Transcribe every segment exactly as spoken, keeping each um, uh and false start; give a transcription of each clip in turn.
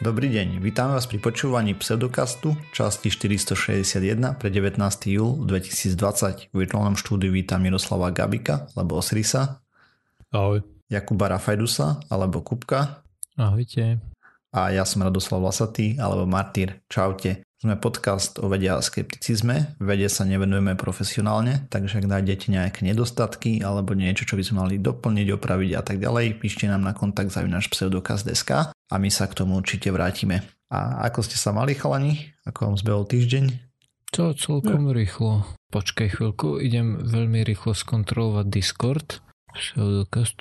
Dobrý deň, vítame vás pri počúvaní Pseudokastu časti štyristošesťdesiatjeden pre devätnásteho júla dvetisícdvadsať. V virtuálnom štúdiu vítam Miroslava Gabika alebo Osirisa. Ahoj. Jakuba Rafajdusa alebo Kupka. Ahojte. A ja som Radoslav Lasaty alebo Martyr. Čaute. Sme podcast o vede a skepticizme. Vede sa nevenujeme profesionálne, takže ak nájdete nejaké nedostatky alebo niečo, čo by sme mali doplniť, opraviť a tak ďalej, píšte nám na kontakt zavináč pseudokast bodka es ká a my sa k tomu určite vrátime. A ako ste sa mali, chalani? Ako vám zbehol týždeň? Čo, celkom no. Rýchlo. Počkaj chvíľku, idem veľmi rýchlo skontrolovať Discord. Pseudokast.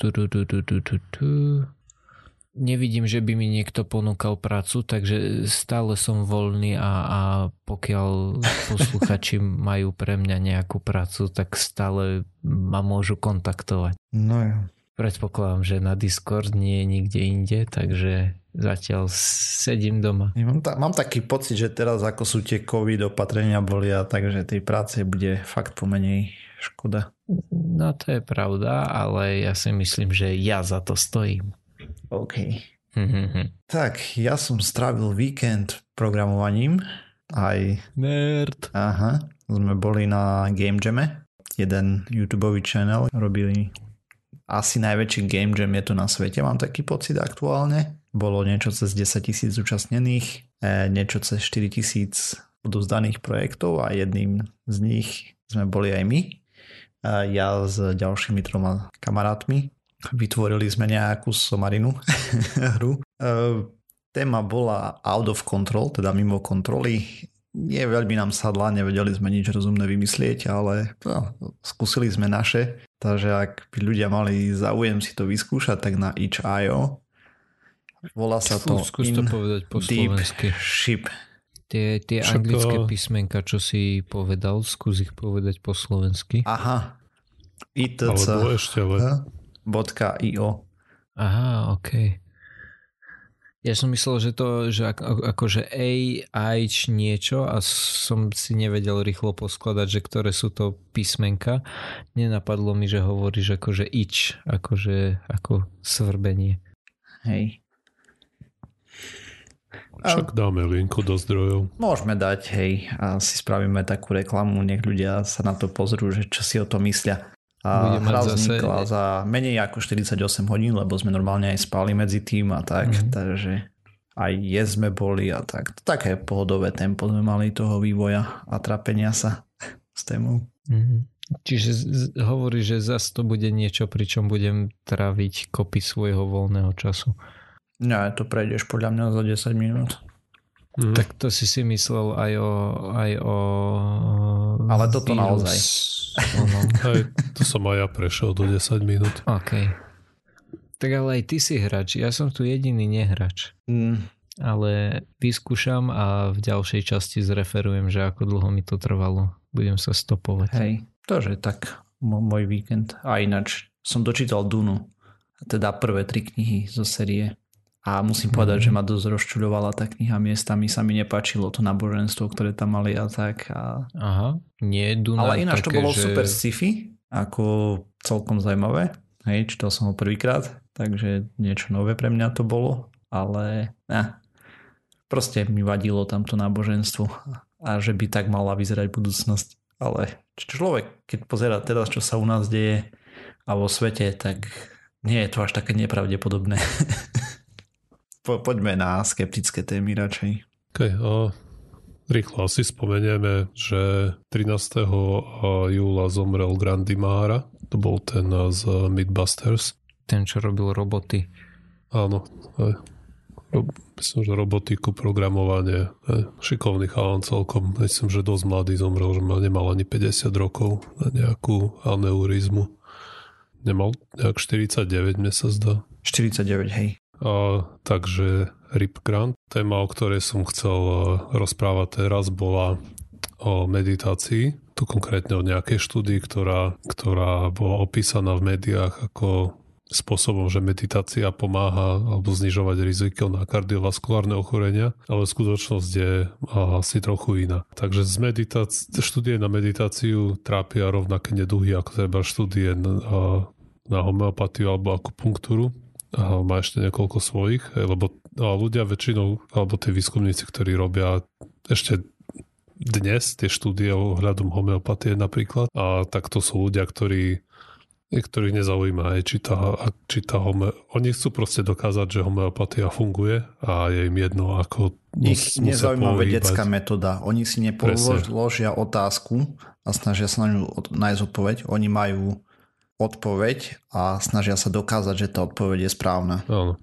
Nevidím, že by mi niekto ponúkal prácu, takže stále som voľný a, a pokiaľ posluchači majú pre mňa nejakú prácu, tak stále ma môžu kontaktovať. No jo. Predpokladám, že na Discord nie je nikde inde, takže zatiaľ sedím doma. Ja mám, ta, mám taký pocit, že teraz ako sú tie COVID opatrenia bolia, takže tej práce bude fakt pomenej. Škoda. No to je pravda, ale ja si myslím, že ja za to stojím. OK. Mm-hmm. Tak, ja som strávil víkend programovaním. Aj... Nerd. Aha. Sme boli na Game Jamme. Jeden YouTubeový channel robili asi najväčší Game Jam je to na svete. Mám taký pocit aktuálne. Bolo niečo cez desaťtisíc zúčastnených, niečo cez štyritisíc odovzdaných projektov a jedným z nich sme boli aj my. Ja s ďalšími troma kamarátmi. Vytvorili sme nejakú somarinu hru. Téma bola out of control, teda mimo kontroly. Nie veľmi nám sadla, nevedeli sme nič rozumné vymyslieť, ale no, skúsili sme naše. Takže ak by ľudia mali záujem si to vyskúšať, tak na itch bodka io. Volá sa to Fú, in to po deep slovensky. Ship. Tie, tie anglické písmenka, čo si povedal, skús ich povedať po slovensky. Aha. itch bodka io. Aha, ok. Ja som myslel, že to, že ako, akože á í niečo a som si nevedel rýchlo poskladať, že ktoré sú to písmenka. Nenapadlo mi, že hovoríš akože itch, akože ako svrbenie. Hej. Však dáme linku do zdrojov. Môžeme dať, hej, a si spravíme takú reklamu, nech ľudia sa na to pozrú, že čo si o to myslia. A hra vznikla za menej ako štyridsaťosem hodín, lebo sme normálne aj spali medzi tým a tak, mm-hmm. takže aj jesť sme boli a tak. Také pohodové tempo sme mali toho vývoja a trápenia sa s témou. Mm-hmm. Čiže z- hovorí, že zase to bude niečo, pričom budem tráviť kopy svojho voľného času. No, to prejdeš podľa mňa za desať minút. Mm-hmm. Tak to si si myslel aj o... Aj o... Ale toto vírus. Naozaj. Ono. Aj, to som aj ja prešiel do desať minút. OK. Tak ale aj ty si hráč. Ja som tu jediný nehráč. Mm. Ale vyskúšam a v ďalšej časti zreferujem, že ako dlho mi to trvalo. Budem sa stopovať. Hej, tože tak m- môj víkend. A ináč som dočítal Dunu. Teda prvé tri knihy zo série. A musím povedať, mm. že ma dosť rozčuľovala tá kniha miestami, sa mi nepáčilo to náboženstvo, ktoré tam mali a tak. A... Aha, nie Dunaj. Ale ináč to bolo že... super sci-fi, ako celkom zaujímavé. Hej, čítal som ho prvýkrát, takže niečo nové pre mňa to bolo, ale nah, proste mi vadilo tamto náboženstvo a že by tak mala vyzerať budúcnosť. Ale človek, keď pozerá teraz, čo sa u nás deje a vo svete, tak nie je to až také nepravdepodobné. Po, poďme na skeptické témy radšej. Okay, a rýchlo si spomenieme, že trinásteho júla zomrel Grands Mára. To bol ten z Midbusters. Ten, čo robil roboty. Áno. Aj. Rob, myslím, že robotiku, programovanie. Aj. Šikovný chalan celkom. Myslím, že dosť mladý zomrel, že nemal ani päťdesiat rokov na nejakú aneurizmu. Nemal nejak štyridsaťdeväť, mne sa zdá. štyridsaťdeväť, hej. Uh, takže Rip Grant. Téma, o ktorej som chcel uh, rozprávať teraz, bola o meditácii. Tu konkrétne o nejakej štúdii, ktorá, ktorá bola opísaná v médiách ako spôsobom, že meditácia pomáha alebo znižovať riziko na kardiovaskulárne ochorenia, ale skutočnosť je uh, asi trochu iná. Takže z meditáci- štúdie na meditáciu trápia rovnaké neduhy ako treba štúdie na, uh, na homeopatiu alebo akupunktúru. A má ešte niekoľko svojich, lebo ľudia väčšinou, alebo tie výskumníci, ktorí robia ešte dnes tie štúdie ohľadom homeopatie napríklad, a tak to sú ľudia, ktorí niektorých nezaujíma aj, či tá, či tá home... Oni chcú proste dokázať, že homeopatia funguje a je im jedno, ako ich mus, nezaujíma vedecká metóda. Oni si nepoložia otázku a snažia sa na ňu nájsť odpoveď. Oni majú odpoveď a snažia sa dokázať, že tá odpoveď je správna. Áno.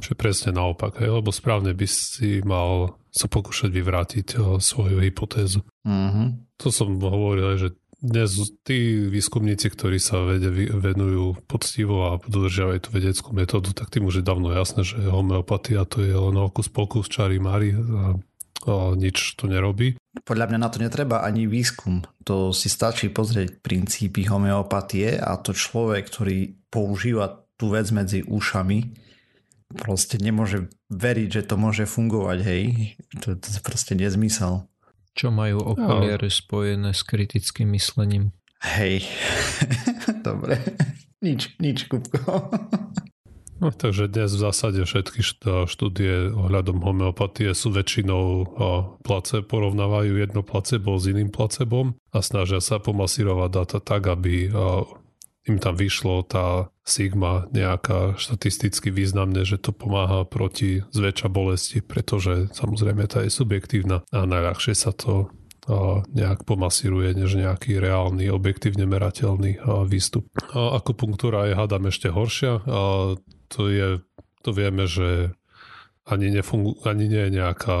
Čiže presne naopak. Hej? Lebo správne by si mal sa pokúšať vyvrátiť svoju hypotézu. Mm-hmm. To som hovoril, že dnes tí výskumníci, ktorí sa vede, venujú poctivo a dodržiavajú tú vedeckú metódu, tak tým už je dávno jasné, že homeopatia to je len okus pokus, čary mary a, a nič to nerobí. Podľa mňa na to netreba ani výskum. To si stačí pozrieť princípy homeopatie a to človek, ktorý používa tú vec medzi ušami, proste nemôže veriť, že to môže fungovať, hej. To, to je proste nezmysel. Čo majú okuliare spojené s kritickým myslením. Hej. Dobre. Nič, nič, Kupko. No, takže dnes v zásade všetky štúdie ohľadom homeopatie sú väčšinou placebo, porovnávajú jedno placebo s iným placebom a snažia sa pomasírovať dáta tak, aby im tam vyšlo tá sigma nejaká štatisticky významné, že to pomáha proti zväčša bolesti, pretože samozrejme tá je subjektívna a najľahšie sa to a, nejak pomasíruje, než nejaký reálny, objektívne merateľný a, výstup. A, akupunktúra je hádam ešte horšia a to je, to vieme, že ani, nefungu, ani nie je nejaká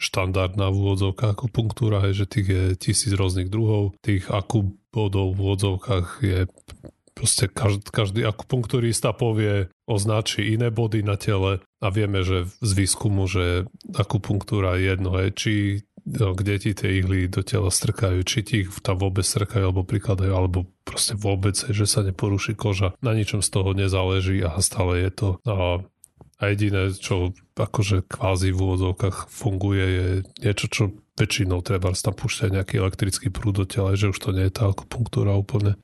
štandardná v úvodzovkách akupunktúra, hej, že tých je tisíc rôznych druhov, tých akubodov v úvodzovkách je proste každý, každý akupunkturista povie, označí iné body na tele a vieme, že z výskumu, že akupunktúra je jedno, hej, či kde ti tie ihly do tela strkajú, či ti ich tam vôbec strkajú alebo prikladajú, alebo proste vôbec, hej, že sa neporuší koža. Na ničom z toho nezáleží a stále je to... A, a jediné, čo akože kvázi v úvodzovkách funguje, je niečo, čo väčšinou treba tam púšťať nejaký elektrický prúd do tela, že už to nie je tá akupunktúra úplne.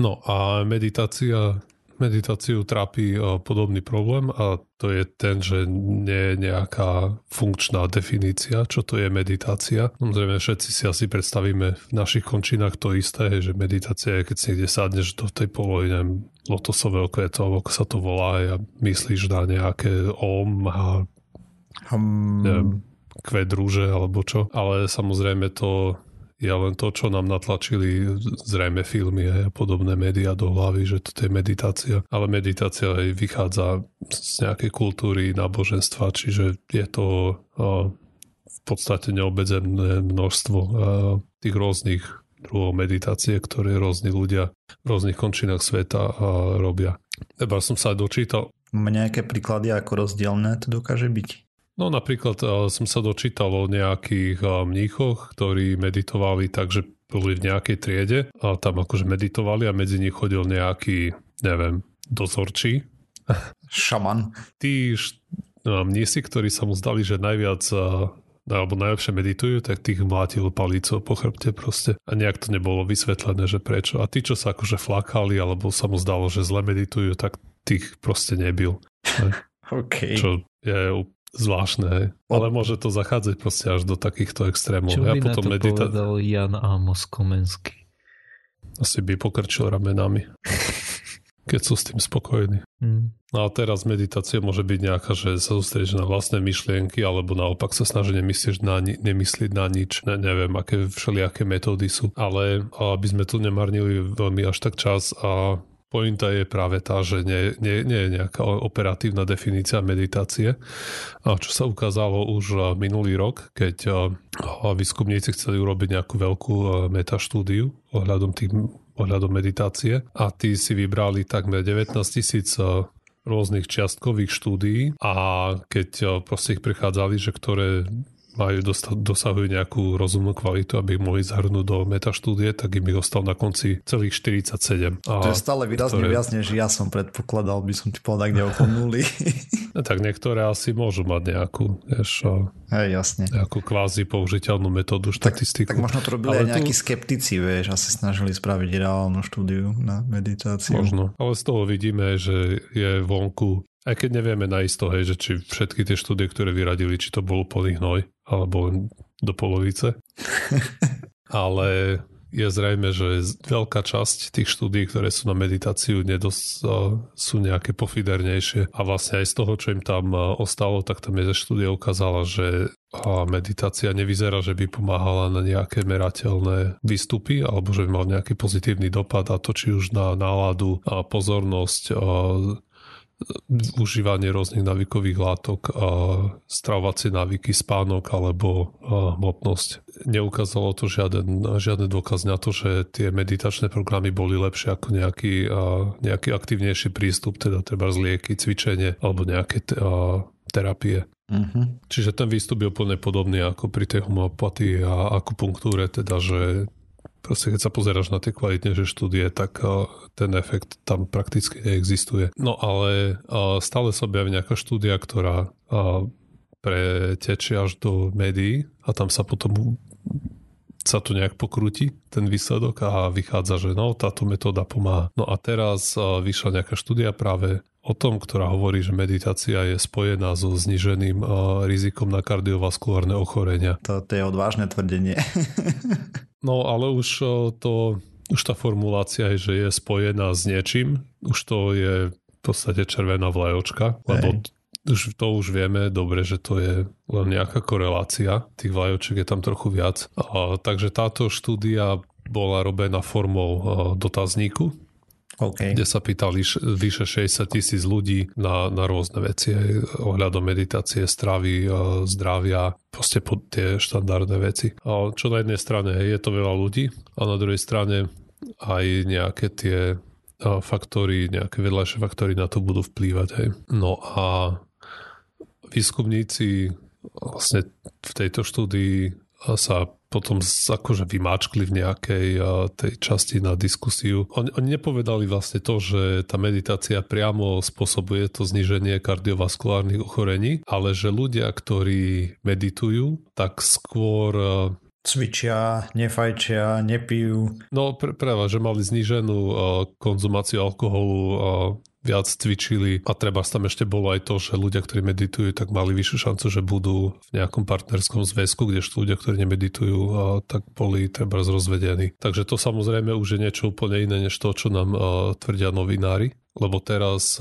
No a meditácia, meditáciu trápi podobný problém a to je ten, že nie je nejaká funkčná definícia, čo to je meditácia. Samozrejme, všetci si asi predstavíme v našich končinách to isté, že meditácia je, keď si niekde sadneš do tej polohy, neviem, lotosového kvetu, alebo ako sa to volá a myslíš na nejaké om a um. neviem, kvet rúže alebo čo. Ale samozrejme to... je len to, čo nám natlačili zrejme filmy a podobné médiá do hlavy, že toto je meditácia. Ale meditácia aj vychádza z nejakej kultúry, náboženstva, čiže je to uh, v podstate neobmedzené množstvo uh, tých rôznych druhov meditácie, ktoré rôzni ľudia v rôznych končinách sveta uh, robia. Eba som sa dočítal. Nejaké príklady, ako rozdielne to dokáže byť? No napríklad uh, som sa dočítal o nejakých uh, mníchoch, ktorí meditovali tak, že boli v nejakej triede a tam akože meditovali a medzi nich chodil nejaký, neviem, dozorčí. Šaman. Tí št- uh, mnísi, ktorí sa mu zdali, že najviac uh, alebo najlepšie meditujú, tak tých mlátil palicou po chrbte proste. A nejak to nebolo vysvetlené, že prečo. A tí, čo sa akože flákali, alebo sa mu zdalo, že zle meditujú, tak tých proste nebil. OK. Čo je úplne zvláštne, hej. Ale môže to zachádzať proste až do takýchto extrémov. Čo by ja potom na to medita... povedal Jan Ámos Komenský? Asi by pokrčil ramenami. Keď sú s tým spokojní. Mm. No a teraz meditácia môže byť nejaká, že sa sústredíš na vlastné myšlienky, alebo naopak sa snaží nemyslieť na, ni- nemyslieť na nič. Ne, neviem, aké všelijaké metódy sú. Ale aby sme tu nemarnili veľmi až tak čas a... Pointa je práve tá, že nie, nie, nie je nejaká operatívna definícia meditácie, čo sa ukázalo už minulý rok, keď výskumníci chceli urobiť nejakú veľkú metaštúdiu ohľadom, tých, ohľadom meditácie a tí si vybrali takmer devätnásť tisíc rôznych čiastkových štúdií a keď proste ich prichádzali, že ktoré majú dosta- dosahujú nejakú rozumnú kvalitu, aby ich mohli zahrnúť do metaštúdie, tak im ich ostal na konci celých štyridsaťsedem. A to je stále výrazne ktoré... viac, než ja som predpokladal, by som ti povedal, kde oponuli. Tak niektoré asi môžu mať nejakú, vieš, hej, jasne, nejakú kvázi použiteľnú metódu, štatistiku. Tak, tak možno to robili ale aj nejakí tu... skeptici, vieš, asi snažili spraviť reálnu štúdiu na meditáciu. Možno, ale z toho vidíme, že je vonku Aj keď nevieme naisto, hej, že či všetky tie štúdie, ktoré vyradili, či to bolo úplný hnoj, alebo len do polovice. Ale je zrejme, že veľká časť tých štúdií, ktoré sú na meditáciu, nedos- sú nejaké pofidernejšie. A vlastne aj z toho, čo im tam ostalo, tak tam je štúdia ukázala, že meditácia nevyzerá, že by pomáhala na nejaké merateľné výstupy, alebo že by mal nejaký pozitívny dopad, a to či už na náladu a pozornosť, a užívanie rôznych navykových látok, a stravovacie návyky, spánok alebo hmotnosť. Neukázalo to žiaden, žiaden dôkaz na to, že tie meditačné programy boli lepšie ako nejaký, a nejaký aktívnejší prístup, teda treba z lieky, cvičenie alebo nejaké te, a, terapie. Uh-huh. Čiže ten výstup je úplne podobný ako pri tej homeopatii a akupunktúre, teda že proste keď sa pozeráš na tie kvalitnejšie štúdie, tak ten efekt tam prakticky neexistuje. No ale stále sa objaví nejaká štúdia, ktorá pretečie až do médií a tam sa potom sa to nejak pokrúti, ten výsledok, a vychádza, že no, táto metóda pomáha. No a teraz vyšla nejaká štúdia práve o tom, ktorá hovorí, že meditácia je spojená so zníženým rizikom na kardiovaskulárne ochorenia. To, to je odvážne tvrdenie. No ale už to, už tá formulácia je, že je spojená s niečím. Už to je v podstate červená vlajočka, lebo už, to už vieme dobre, že to je len nejaká korelácia. Tých vlajoček je tam trochu viac. A, takže táto štúdia bola robená formou dotazníku. Okay. Kde sa pýtali vyše šesťdesiat tisíc ľudí na, na rôzne veci ohľadom meditácie, stravy, zdravia, proste pod tie štandardné veci. A čo na jednej strane je to veľa ľudí a na druhej strane aj nejaké tie faktory, nejaké vedľajšie faktory na to budú vplývať. Hej. No a výskumníci vlastne v tejto štúdii sa potom akože vymáčkli v nejakej tej časti na diskusiu. Oni, oni nepovedali vlastne to, že tá meditácia priamo spôsobuje to zníženie kardiovaskulárnych ochorení, ale že ľudia, ktorí meditujú, tak skôr cvičia, nefajčia, nepijú. No pr- práve, že mali zníženú konzumáciu alkoholu, viac cvičili, a treba tam ešte bolo aj to, že ľudia, ktorí meditujú, tak mali vyššiu šancu, že budú v nejakom partnerskom zväzku, kdežto ľudia, ktorí nemeditujú, tak boli treba rozvedení. Takže to samozrejme už je niečo úplne iné, než to, čo nám tvrdia novinári, lebo teraz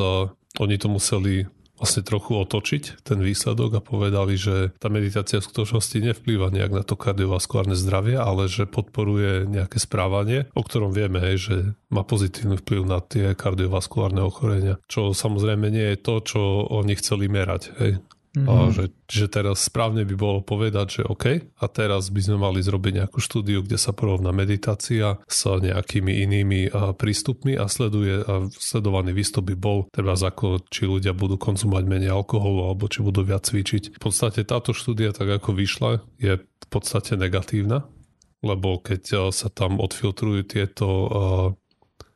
oni to museli vlastne trochu otočiť, ten výsledok, a povedali, že tá meditácia v skutočnosti nevplýva nejak na to kardiovaskulárne zdravie, ale že podporuje nejaké správanie, o ktorom vieme, hej, že má pozitívny vplyv na tie kardiovaskulárne ochorenia. Čo samozrejme nie je to, čo oni chceli merať. Hej. Mm-hmm. A že, že teraz správne by bolo povedať, že OK, a teraz by sme mali zrobiť nejakú štúdiu, kde sa porovná meditácia s nejakými inými prístupmi a sleduje, a sledovaný výstup by bol teda ako, či ľudia budú konzumovať menej alkoholu alebo či budú viac cvičiť. V podstate táto štúdia, tak ako vyšla, je v podstate negatívna, lebo keď sa tam odfiltrujú tieto,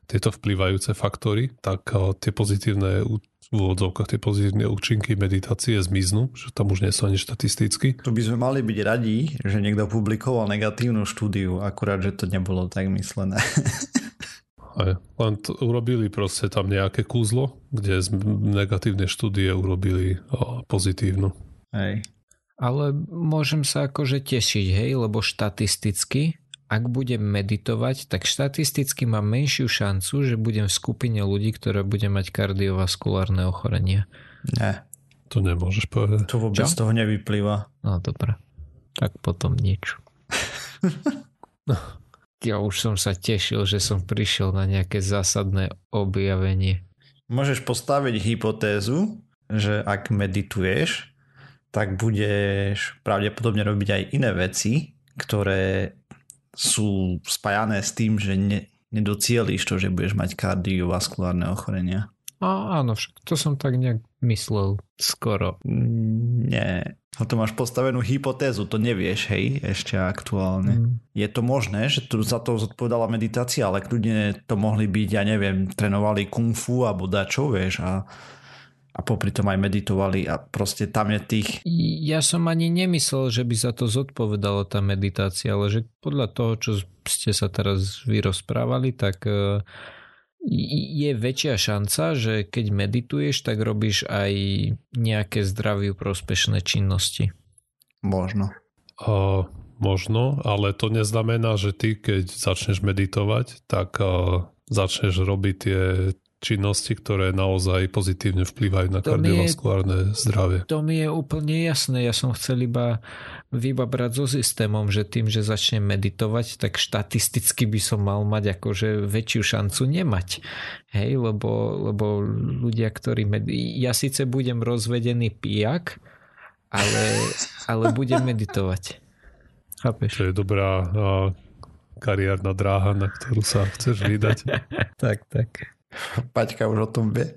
tieto vplyvajúce faktory, tak tie pozitívne v úvodzovkách tie pozitívne účinky meditácie zmiznú, že tam už nie sú ani štatisticky. Tu by sme mali byť radi, že niekto publikoval negatívnu štúdiu, akurát, že to nebolo tak myslené. Aj, len t- urobili proste tam nejaké kúzlo, kde z negatívne štúdie urobili o, pozitívnu. Hej. Ale môžem sa akože tešiť, hej, lebo štatisticky, ak budem meditovať, tak štatisticky mám menšiu šancu, že budem v skupine ľudí, ktoré bude mať kardiovaskulárne ochorenia. Ne. To nemôžeš povedať. To vôbec z toho nevyplýva. No dobré. Tak potom nič. Ja už som sa tešil, že som prišiel na nejaké zásadné objavenie. Môžeš postaviť hypotézu, že ak medituješ, tak budeš pravdepodobne robiť aj iné veci, ktoré sú spájané s tým, že ne, nedocieliš to, že budeš mať kardiovaskulárne ochorenia. A áno, však to som tak nejak myslel skoro. Nie. Ale to máš postavenú hypotézu, to nevieš, hej, ešte aktuálne. Mm. Je to možné, že tu za to zodpovedala meditácia, ale kľudne to mohli byť, ja neviem, trénovali kung fu alebo dačo, vieš, a a popri tom aj meditovali a proste tam je tých... Ja som ani nemyslel, že by za to zodpovedala tá meditácia, ale že podľa toho, čo ste sa teraz vyrozprávali, tak je väčšia šanca, že keď medituješ, tak robíš aj nejaké zdraviu prospešné činnosti. Možno. O, možno, ale to neznamená, že ty, keď začneš meditovať, tak o, začneš robiť tie činnosti, ktoré naozaj pozitívne vplývajú na kardiovaskulárne zdravie. To mi je úplne jasné. Ja som chcel iba vybabrať so systémom, že tým, že začnem meditovať, tak štatisticky by som mal mať akože väčšiu šancu nemať. Hej, lebo, lebo ľudia, ktorí... Med... Ja síce budem rozvedený pijak, ale, ale budem meditovať. Chápeš? To je dobrá kariérna dráha, na ktorú sa chceš vydať. Tak, tak. Paťka už o tom vie.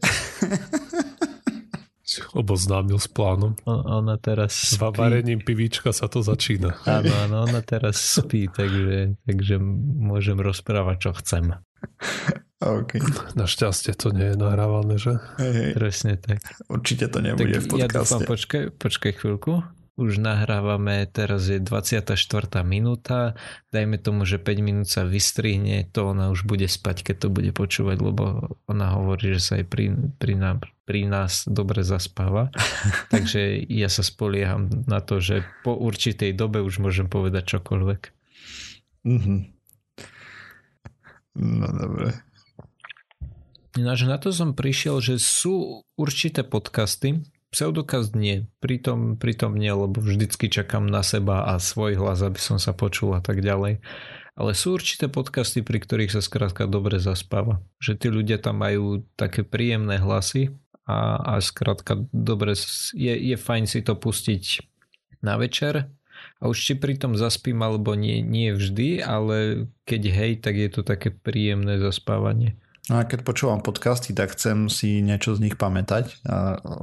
Oboznámil s plánom. Ona teraz spí. Varením pivíčka sa to začína. Áno, áno, ona teraz spí, takže, takže môžem rozprávať, čo chcem. Okay. Našťastie to nie je nahrávané, že? Hey, hey. Presne tak. Určite to nebude tak v podcaste. Ja dúfam, počkaj, počkaj chvíľku. Už nahrávame, teraz je dvadsiata štvrtá minúta, dajme tomu, že päť minút sa vystrihne, to ona už bude spať, keď to bude počúvať, lebo ona hovorí, že sa aj pri, pri, nám, pri nás dobre zaspáva. Takže ja sa spolieham na to, že po určitej dobe už môžem povedať čokoľvek. Mm-hmm. No dobre. Ináč na to som prišiel, že sú určité podcasty, Pseudokast nie, pritom, pritom nie, lebo vždycky čakám na seba a svoj hlas, aby som sa počul a tak ďalej. Ale sú určité podcasty, pri ktorých sa skrátka dobre zaspáva. Že tí ľudia tam majú také príjemné hlasy a, a skrátka dobre, je, je fajn si to pustiť na večer. A už či pritom zaspím, alebo nie, nie vždy, ale keď hej, tak je to také príjemné zaspávanie. No a keď počúvam podcasty, tak chcem si niečo z nich pamätať,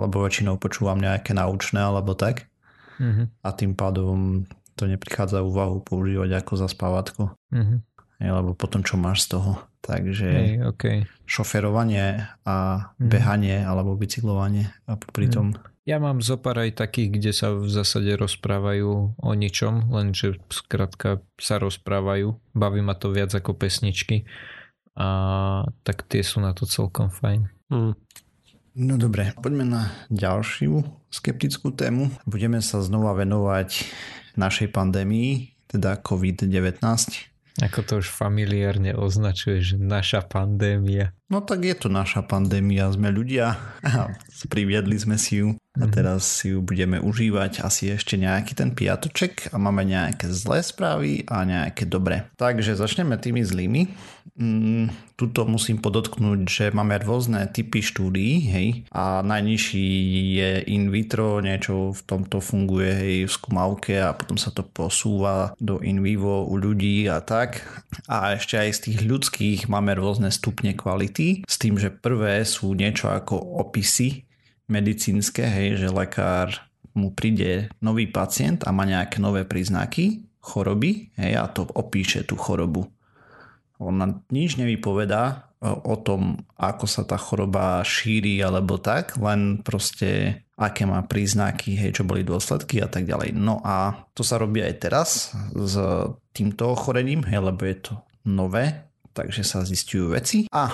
lebo väčšinou počúvam nejaké naučné alebo tak. Uh-huh. A tým pádom to neprichádza v úvahu používať ako zaspávatku. Uh-huh. Lebo potom čo máš z toho. Takže hey, okay. Šoferovanie a behanie uh-huh. alebo bicyklovanie a popri tom... Uh-huh. Ja mám zopár aj takých, kde sa v zásade rozprávajú o ničom, lenže skrátka sa rozprávajú. Baví ma to viac ako pesničky. A tak tie sú na to celkom fajn. Mm. No dobre, poďme na ďalšiu skeptickú tému. Budeme sa znova venovať našej pandémii, teda covid devätnásť. Ako to už familiárne označuje, že naša pandémia. No tak je to naša pandémia, sme ľudia a priviedli sme si ju a teraz si ju budeme užívať asi ešte nejaký ten piatoček a máme nejaké zlé správy a nejaké dobré. Takže začneme tými zlými. Mm, tuto musím podotknúť, že máme rôzne typy štúdií, hej, a najnižší je in vitro, niečo v tomto funguje, hej, v skúmavke a potom sa to posúva do in vivo u ľudí a tak. A ešte aj z tých ľudských máme rôzne stupne kvality, s tým, že prvé sú niečo ako opisy medicínske, hej, že lekár mu príde nový pacient a má nejaké nové príznaky choroby, hej, a to opíše tú chorobu. On nám nič nevypovedá o tom, ako sa tá choroba šíri alebo tak, len proste aké má príznaky, hej, čo boli dôsledky a tak ďalej. No a to sa robí aj teraz s týmto ochorením, hej, lebo je to nové, takže sa zistujú veci. A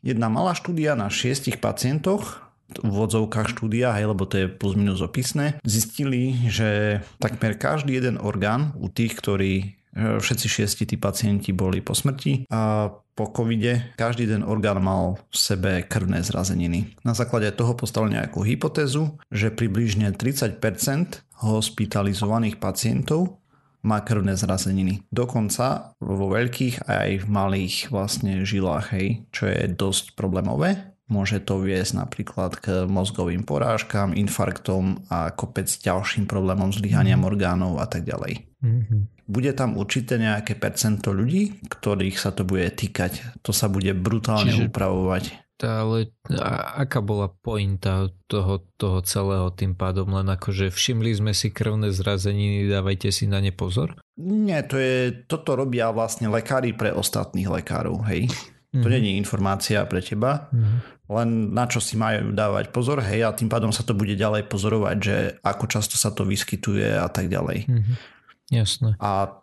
jedna malá štúdia na šiestich pacientoch v odzovkách štúdia, hej, lebo to je plus minus opisné, zistili, že takmer každý jeden orgán u tých, ktorí všetci šiesti tí pacienti boli po smrti a po covide každý ten orgán mal v sebe krvné zrazeniny. Na základe toho postavili nejakú hypotézu, že približne tridsať percent hospitalizovaných pacientov má krvné zrazeniny. Dokonca vo veľkých aj v malých vlastne žilách, hej, čo je dosť problémové. Môže to viesť napríklad k mozgovým porážkam, infarktom a kopec ďalším problémom zlyhaniam orgánov a tak ďalej. Mm-hmm. Bude tam určite nejaké percento ľudí, ktorých sa to bude týkať. To sa bude brutálne Čiže, upravovať. Tá, ale a, aká bola pointa toho, toho celého tým pádom? Len akože všimli sme si krvné zrazeniny, dávajte si na ne pozor? Nie, to je, toto robia vlastne lekári pre ostatných lekárov, hej. To nie je informácia pre teba, mm-hmm. len na čo si majú dávať pozor, hej, a tým pádom sa to bude ďalej pozorovať, že ako často sa to vyskytuje a tak ďalej. Mm-hmm. Jasné. A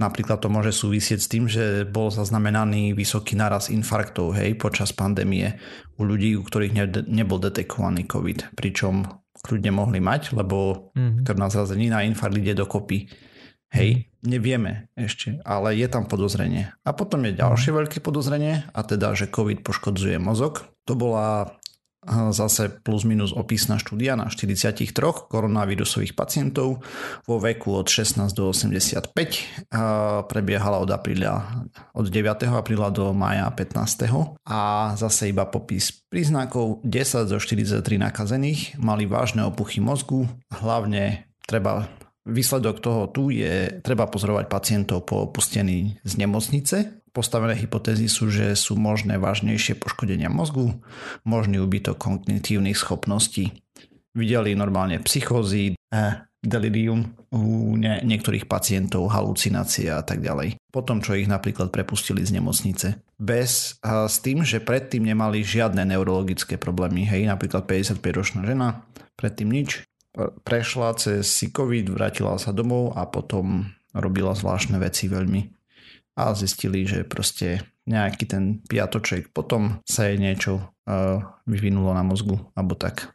Napríklad to môže súvisieť s tým, že bol zaznamenaný vysoký nárast infarktov, hej, počas pandémie u ľudí, u ktorých ne, nebol detekovaný COVID, pričom kľudne mohli mať, lebo mm-hmm. krvná zrazenina a infarkt ide dokopy. Hej, nevieme ešte, ale je tam podozrenie. A potom je ďalšie veľké podozrenie, a teda, že COVID poškodzuje mozog. To bola zase plus minus opisná štúdia na štyridsiatich troch koronavírusových pacientov vo veku od šestnásť do osemdesiatpäť a prebiehala od apríla, od deviateho apríla do mája pätnásteho a zase iba popis príznakov. Desať zo štyridsaťtri nakazených mali vážne opuchy mozgu, hlavne treba výsledok toho tu je treba pozorovať pacientov po opustení z nemocnice. Postavené hypotézy sú, že sú možné vážnejšie poškodenia mozgu, možný úbytok kognitívnych schopností. Videli normálne psychózy, delirium u niektorých pacientov, halucinácie a tak ďalej. Potom, čo ich napríklad prepustili z nemocnice. Bez s tým, že predtým nemali žiadne neurologické problémy. Hej, napríklad päťdesiatpäťročná žena, predtým nič. Prešla cez si COVID, vrátila sa domov a potom robila zvláštne veci veľmi. A zistili, že proste nejaký ten piatoček, potom sa jej niečo uh, vyvinulo na mozgu, alebo tak.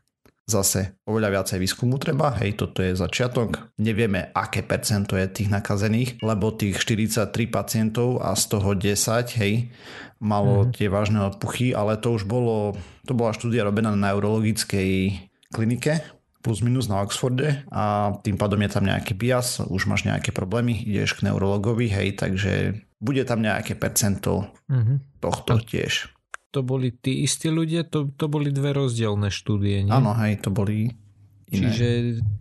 Zase oveľa viacej výskumu treba, hej, toto je začiatok. Nevieme, aké percento je tých nakazených, lebo tých štyridsaťtri pacientov a z toho desať, hej, malo mm. tie vážne odpuchy, ale to už bolo, to bola štúdia robená na neurologickej klinike, plus minus na Oxforde a tým pádom je tam nejaký bias, už máš nejaké problémy, ideš k neurologovi, hej, takže bude tam nejaké percento mm-hmm. tohto a tiež. To boli tí istí ľudia, to, to boli dve rozdielne štúdie, nie? Áno, hej, to boli iné. Čiže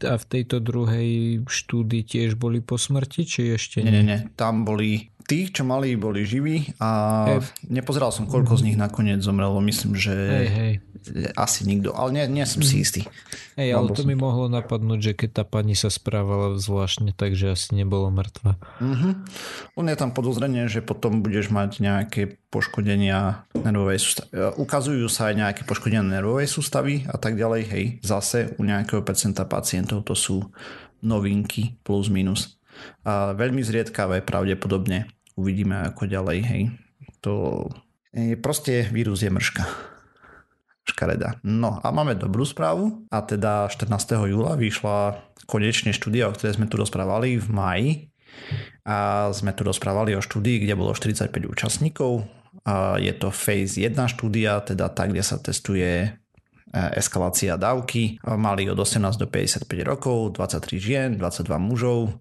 a v tejto druhej štúdii tiež boli po smrti, či ešte nie? Nie, nie, nie. Tam boli tí, čo mali, boli živí a hej. Nepozeral som, koľko mm-hmm. z nich nakoniec zomrelo, myslím, že... Hej, hej. Asi nikto, ale nie, nie som si istý. Hej, ale to mi mohlo napadnúť, že keď tá pani sa správala zvláštne, takže asi nebola mŕtva. Uh-huh. On je tam podozrenie, že potom budeš mať nejaké poškodenia nervovej sústavy. Ukazujú sa aj nejaké poškodenia nervovej sústavy a tak ďalej. Hej, zase u nejakého percenta pacientov to sú novinky plus minus. A veľmi zriedkavé pravdepodobne. Uvidíme ako ďalej. Hej, to je proste vírus je mrška. Škareda. No a máme dobrú správu a teda štrnásteho júla vyšla konečne štúdia, o ktorej sme tu rozprávali v máji a sme tu rozprávali o štúdii, kde bolo štyridsaťpäť účastníkov a je to phase jedna štúdia, teda tá, kde sa testuje eskalácia dávky. Mali od osemnásť do päťdesiatpäť rokov, dvadsaťtri žien, dvadsaťdva mužov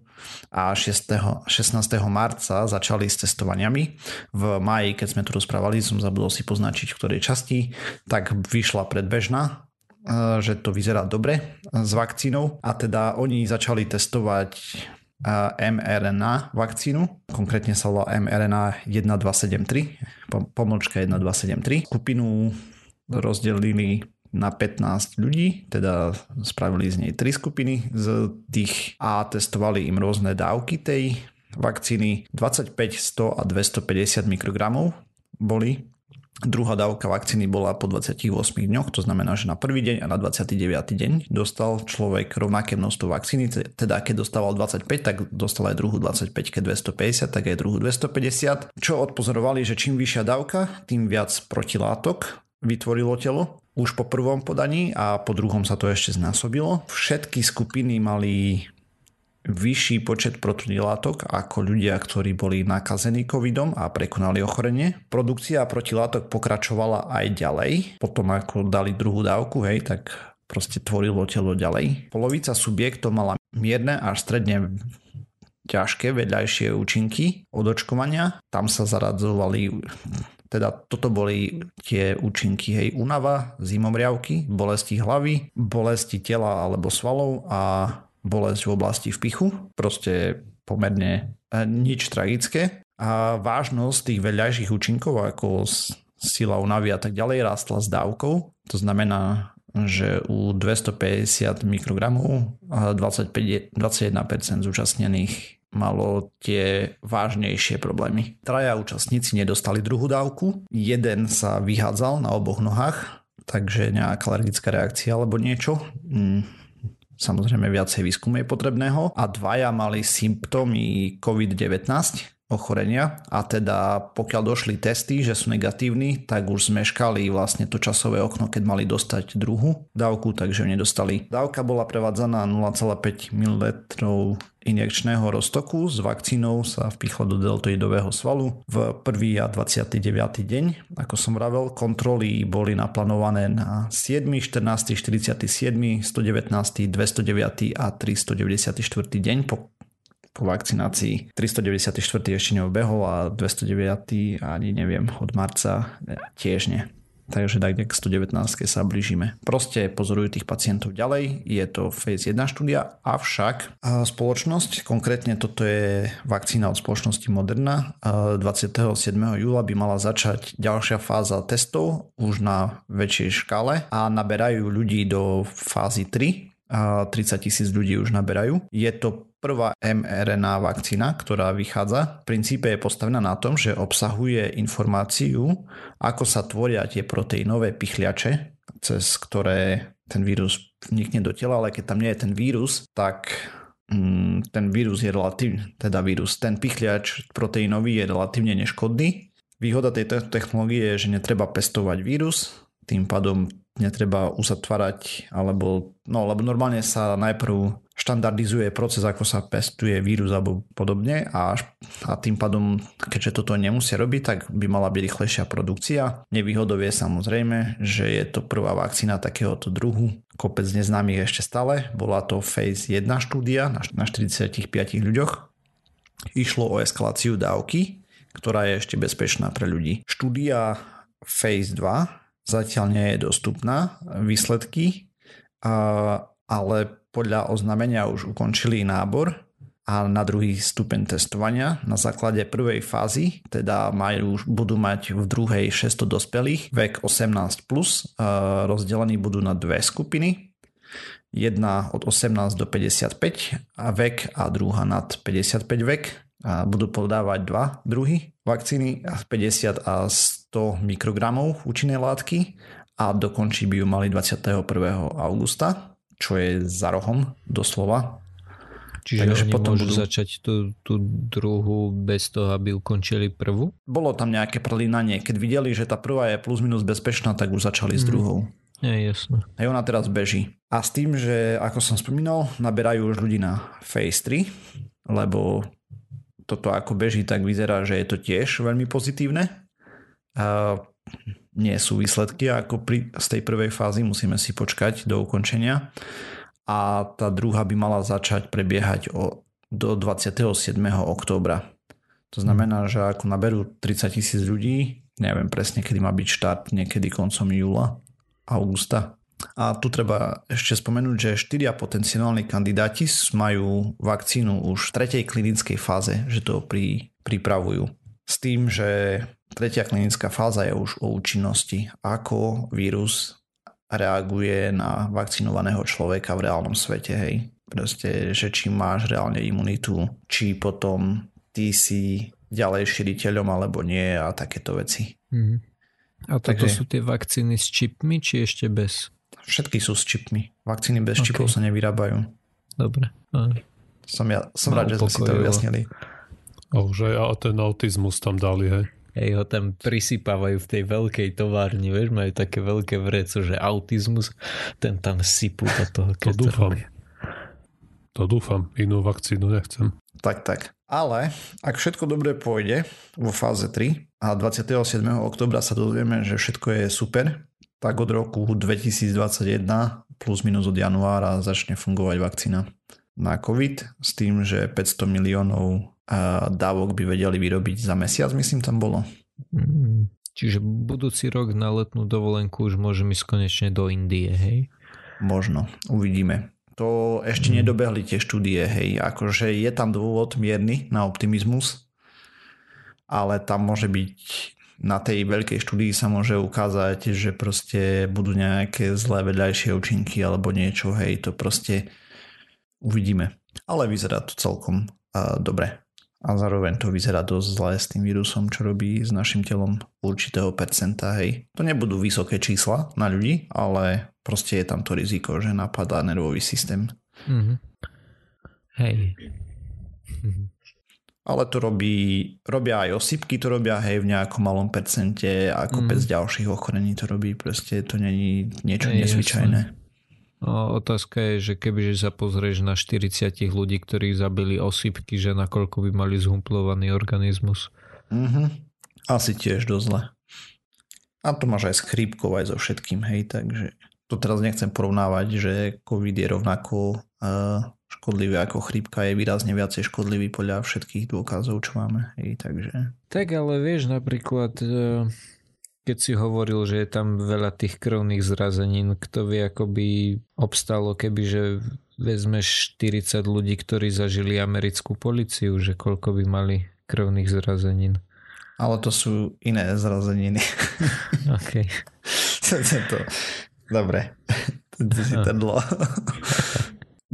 a šestnásteho marca začali s testovaniami. V máji, keď sme tu rozprávali, som zabudol si poznačiť v ktorej časti, tak vyšla predbežná, že to vyzerá dobre s vakcínou a teda oni začali testovať mRNA vakcínu, konkrétne sa volá mRNA jedna dva sedem tri, pomlčka jedna dva sedem tri. Skupinu rozdelili na pätnásť ľudí, teda spravili z nej tri skupiny z tých a testovali im rôzne dávky tej vakcíny. dvadsaťpäť, sto a dvestopäťdesiat mikrogramov boli. Druhá dávka vakcíny bola po dvadsiatich ôsmich dňoch, to znamená, že na prvý deň a na dvadsiaty deviaty deň dostal človek rovnaké množstvo vakcíny, teda keď dostával dvadsaťpäť, tak dostal aj druhú dvadsaťpäť, keď dvestopäťdesiat, tak aj druhú dvestopäťdesiat. Čo odpozorovali, že čím vyššia dávka, tým viac protilátok vytvorilo telo. Už po prvom podaní a po druhom sa to ešte znásobilo. Všetky skupiny mali vyšší počet protilátok ako ľudia, ktorí boli nakazení covidom a prekonali ochorenie. Produkcia protilátok pokračovala aj ďalej. Potom ako dali druhú dávku, hej, tak proste tvorilo telo ďalej. Polovica subjektov mala mierne až stredne ťažké vedľajšie účinky od očkovania. Tam sa zaradzovali... Teda toto boli tie účinky, hej, únava, zimomriavky, bolesti hlavy, bolesti tela alebo svalov a bolesť v oblasti vpichu. Proste pomerne nič tragické. A vážnosť tých vedľajších účinkov ako sila únavy a tak ďalej rástla s dávkou. To znamená, že u dvestopäťdesiat mikrogramov dvadsaťpäť, dvadsaťjeden percent zúčastnených malo tie vážnejšie problémy. Traja účastníci nedostali druhú dávku, jeden sa vyhádzal na oboch nohách, takže nejaká alergická reakcia alebo niečo. Samozrejme viacej výskumu je potrebného a dvaja mali symptómy covid devätnásť ochorenia a teda pokiaľ došli testy, že sú negatívni, tak už zmeškali vlastne to časové okno, keď mali dostať druhú dávku, takže ju nedostali. Dávka bola prevádzaná nula celá päť mililitrov injekčného roztoku s vakcínou sa vpichla do deltoidového svalu v prvý a dvadsiaty deviaty deň. Ako som vravel, kontroly boli naplánované na siedmy, štrnásty, štyridsiaty siedmy, stodevadnásty, dvestodeviaty a tristodeväťdesiaty štvrtý deň po po vakcinácii. tristodeväťdesiaty štvrtý ešte neobehol a dvestodeviaty ani neviem, od marca tiež nie. Takže tak k stodevätnástke sa blížime. Proste pozorujú tých pacientov ďalej, je to phase jedna štúdia, avšak spoločnosť, konkrétne toto je vakcína od spoločnosti Moderna, dvadsiateho siedmeho júla by mala začať ďalšia fáza testov, už na väčšej škále a naberajú ľudí do fázy tri. tridsať tisíc ľudí už naberajú. Je to prvá mRNA vakcína, ktorá vychádza, v princípe je postavená na tom, že obsahuje informáciu, ako sa tvoria tie proteínové pichliače, cez ktoré ten vírus vnikne do tela, ale keď tam nie je ten vírus, tak mm, ten vírus je relatívne, teda vírus, ten pichliač proteínový je relatívne neškodný. Výhoda tejto technológie je, že netreba pestovať vírus, tým pádom netreba uzatvárať, alebo no, lebo normálne sa najprv štandardizuje proces, ako sa pestuje vírus alebo podobne a, a tým pádom, keďže toto nemusia robiť, tak by mala byť rýchlejšia produkcia. Nevýhodou je samozrejme, že je to prvá vakcína takéhoto druhu. Kopec neznámych ešte stále. Bola to phase jedna štúdia na štyridsiatich piatich ľuďoch. Išlo o eskaláciu dávky, ktorá je ešte bezpečná pre ľudí. Štúdia phase dva zatiaľ nie je dostupná. Výsledky, ale podľa oznámenia už ukončili nábor a na druhý stupeň testovania na základe prvej fázy, teda majú, budú mať v druhej šesťsto dospelých vek osemnásť plus, rozdelení budú na dve skupiny, jedna od osemnásť do päťdesiatpäť a vek a druhá nad päťdesiatpäť vek a budú podávať dva druhy vakcíny päťdesiat a sto mikrogramov účinnej látky a dokončí by ju mali dvadsiateho prvého augusta. Čo je za rohom, doslova. Čiže takže oni potom môžu budú... začať tú, tú druhú bez toho, aby ukončili prvú? Bolo tam nejaké prelínanie. Keď videli, že tá prvá je plus minus bezpečná, tak už začali mm. s druhou. Nie, jasné. A ona teraz beží. A s tým, že, ako som spomínal, naberajú už ľudí na phase tri, lebo toto ako beží, tak vyzerá, že je to tiež veľmi pozitívne. A nie sú výsledky ako pri, z tej prvej fázy, musíme si počkať do ukončenia a tá druhá by mala začať prebiehať o, do dvadsiateho siedmeho októbra. To znamená, že ako naberú tridsať tisíc ľudí, neviem presne kedy má byť štart, niekedy koncom júla, augusta. A tu treba ešte spomenúť, že štyria potenciálni kandidáti majú vakcínu už v tretej klinickej fáze, že to pri, pripravujú. S tým, že tretia klinická fáza je už o účinnosti, ako vírus reaguje na vakcinovaného človeka v reálnom svete. Hej. Proste, že či máš reálne imunitu, či potom ty si ďalej širiteľom alebo nie a takéto veci. Mm. A toto Takže, sú tie vakcíny s čipmi, či ešte bez? Všetky sú s čipmi. Vakcíny bez okay. čipov sa nevyrábajú. Dobre. A... Som, ja, som rád, že sme si to vyjasnili. A už aj a ten autizmus tam dali, hej? Hej, ho tam prisypávajú v tej veľkej továrni, vieš, majú také veľké vreco, že autizmus, ten tam sypú do toho. To dúfam. To dúfam, inú vakcínu nechcem. Tak, tak. Ale ak všetko dobre pôjde vo fáze tri a dvadsiateho siedmeho októbra sa dozvieme, že všetko je super, tak od roku dvetisícdvadsaťjeden plus minus od januára začne fungovať vakcína na COVID s tým, že päťsto miliónov dávok by vedeli vyrobiť za mesiac, myslím, tam bolo. Mm, čiže budúci rok na letnú dovolenku už môžeme ísť konečne do Indie, hej? Možno, uvidíme. To ešte mm. nedobehli tie štúdie, hej, akože je tam dôvod mierny na optimizmus, ale tam môže byť, na tej veľkej štúdii sa môže ukázať, že proste budú nejaké zlé vedľajšie účinky alebo niečo, hej, to proste uvidíme. Ale vyzerá to celkom uh, dobre. A zároveň to vyzerá dosť zle s tým vírusom, čo robí s našim telom určitého percenta, hej. To nebudú vysoké čísla na ľudí, ale proste je tam to riziko, že napadá nervový systém. Mm-hmm. Hej. Mm-hmm. Ale to robí, robia aj osypky, to robia hej v nejakom malom percente a kopec mm. ďalších ochorení to robí. Proste to není niečo hej, nezvyčajné. No, otázka je, že kebyže sa pozrieš na štyridsať ľudí, ktorí zabili osypky, že nakoľko by mali zhumplovaný organizmus. Mm-hmm. Asi tiež dosť zle. A to máš aj s chrípkou, aj so všetkým, hej, takže to teraz nechcem porovnávať, že COVID je rovnako... Uh... škodlivý ako chrípka, je výrazne viacej škodlivý podľa všetkých dôkazov, čo máme. Hej, takže... Tak ale vieš napríklad, keď si hovoril, že je tam veľa tých krvných zrazenín, kto vie, ako by obstalo, kebyže vezmeš štyridsať ľudí, ktorí zažili americkú políciu, že koľko by mali krvných zrazenín. Ale to sú iné zrazeniny. OK. to... Dobre. to si to dlo...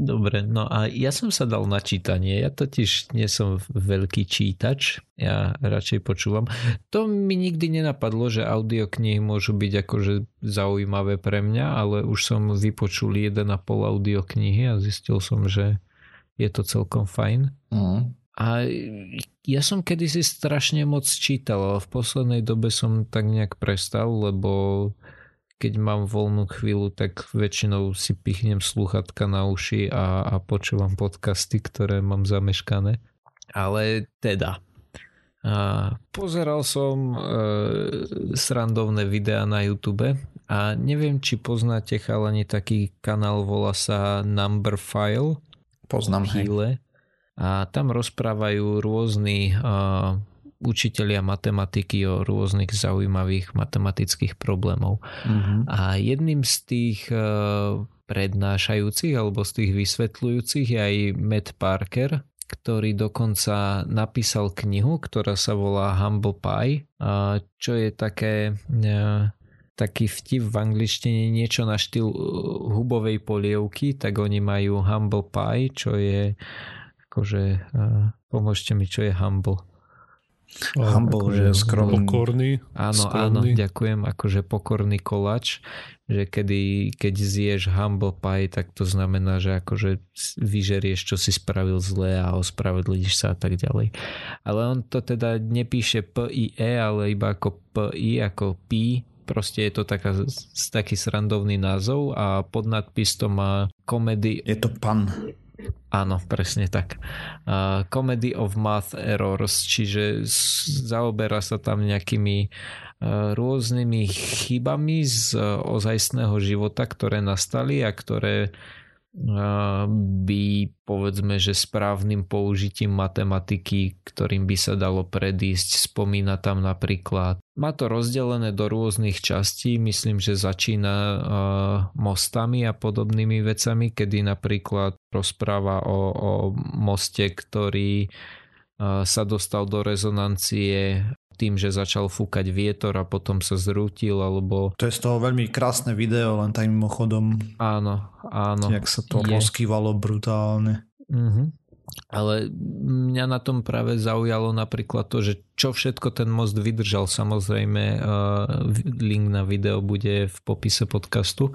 Dobre, no a ja som sa dal na čítanie, ja totiž nie som veľký čítač, ja radšej počúvam. To mi nikdy nenapadlo, že audioknihy môžu byť akože zaujímavé pre mňa, ale už som vypočul jeden a pol audioknihy a zistil som, že je to celkom fajn. Mm. A ja som kedysi strašne moc čítal, ale v poslednej dobe som tak nejak prestal, lebo... keď mám voľnú chvíľu, tak väčšinou si pichnem slúchatka na uši a, a počúvam podcasty, ktoré mám zameškané. Ale teda. A pozeral som e, srandovné videá na YouTube a neviem, či poznáte chalani taký kanál, volá sa Number File. Poznám, hej. A tam rozprávajú rôzni... E, učitelia matematiky o rôznych zaujímavých matematických problémov. Mm-hmm. A jedným z tých prednášajúcich alebo z tých vysvetľujúcich je aj Matt Parker, ktorý dokonca napísal knihu, ktorá sa volá Humble Pie, čo je také, taký vtip v angličtine, niečo na štýl hubovej polievky, tak oni majú Humble Pie, čo je akože, pomôžte mi, čo je humble. Humble, že skromný. Pokorný. Áno, skromný. Áno, ďakujem. Akože pokorný koláč, že kedy, keď zješ humble pie, tak to znamená, že akože vyžerieš, čo si spravil zle a ospravedlíš sa a tak ďalej. Ale on to teda nepíše pé í é, ale iba ako pé í, ako pí. Proste je to taká, taký srandovný názov a podnadpis to má komedy. Je to pan. Áno, presne tak. Uh, Comedy of Math Errors, čiže zaoberá sa tam nejakými uh, rôznymi chybami z uh, ozajstného života, ktoré nastali a ktoré uh, by, povedzme, že správnym použitím matematiky, ktorým by sa dalo predísť. Spomína tam napríklad, má to rozdelené do rôznych častí, myslím, že začína uh, mostami a podobnými vecami, kedy napríklad rozpráva o, o moste, ktorý sa dostal do rezonancie tým, že začal fúkať vietor a potom sa zrútil, alebo... To je z toho veľmi krásne video, len tak mimochodom. Áno, áno. Jak sa to rozkývalo brutálne. Mhm. Ale mňa na tom práve zaujalo napríklad to, že čo všetko ten most vydržal. Samozrejme, link na video bude v popise podcastu.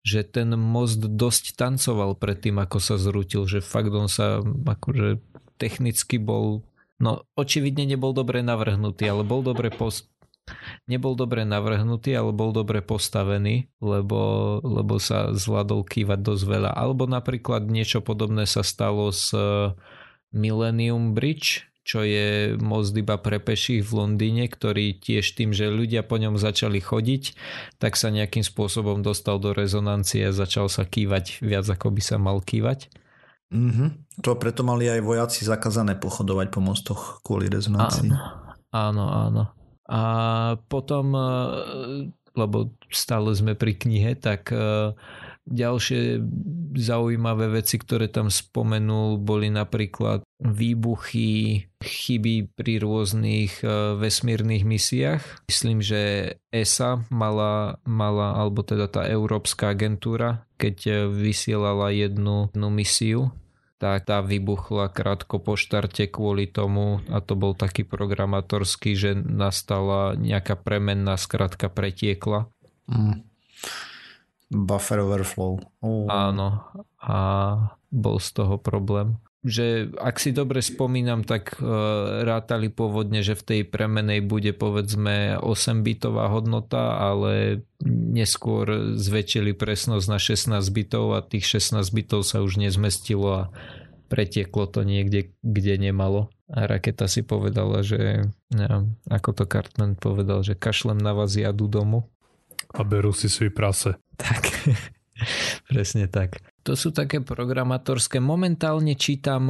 Že ten most dosť tancoval pred tým, ako sa zrútil, že fakt on sa akože technicky bol, no očividne nebol dobre navrhnutý, ale bol dobre post... nebol dobre navrhnutý, ale bol dobre postavený, lebo, lebo sa zvládol kývať dosť veľa. Alebo napríklad niečo podobné sa stalo s Millennium Bridge, čo je most iba pre peších v Londýne, ktorý tiež tým, že ľudia po ňom začali chodiť, tak sa nejakým spôsobom dostal do rezonancie a začal sa kývať viac, ako by sa mal kývať. Mm-hmm. To preto mali aj vojaci zakázané pochodovať po mostoch kvôli rezonancii. Áno, áno. A potom, lebo stále sme pri knihe, tak... Ďalšie zaujímavé veci, ktoré tam spomenul, boli napríklad výbuchy, chyby pri rôznych vesmírnych misiách. Myslím, že é es á mala, mala alebo teda tá Európska agentúra, keď vysielala jednu, jednu misiu, tak tá vybuchla krátko po štarte kvôli tomu, a to bol taký programátorský, že nastala nejaká premenná, skrátka pretiekla. Mm. Buffer overflow. Oh. Áno. A bol z toho problém. Že ak si dobre spomínam, tak e, rátali pôvodne, že v tej premenej bude povedzme osem bitová hodnota, ale neskôr zväčšili presnosť na šestnásť bitov a tých šestnásť bitov sa už nezmestilo a pretieklo to niekde, kde nemalo. A raketa si povedala, že ja, ako to Cartman povedal, že kašlem na vás, jadu domu. A berú si svoj prase. Tak, presne tak. To sú také programátorské. Momentálne čítam,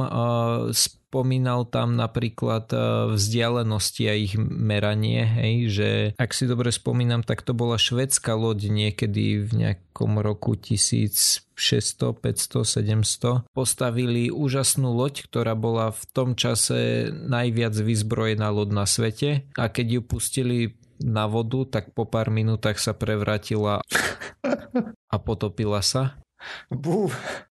spomínal tam napríklad vzdialenosti a ich meranie, hej, že ak si dobre spomínam, tak to bola švédska loď niekedy v nejakom roku tisícšesťsto, päťsto, sedemsto. Postavili úžasnú loď, ktorá bola v tom čase najviac vyzbrojená loď na svete a keď ju pustili na vodu, tak po pár minútach sa prevrátila a potopila sa. Bú.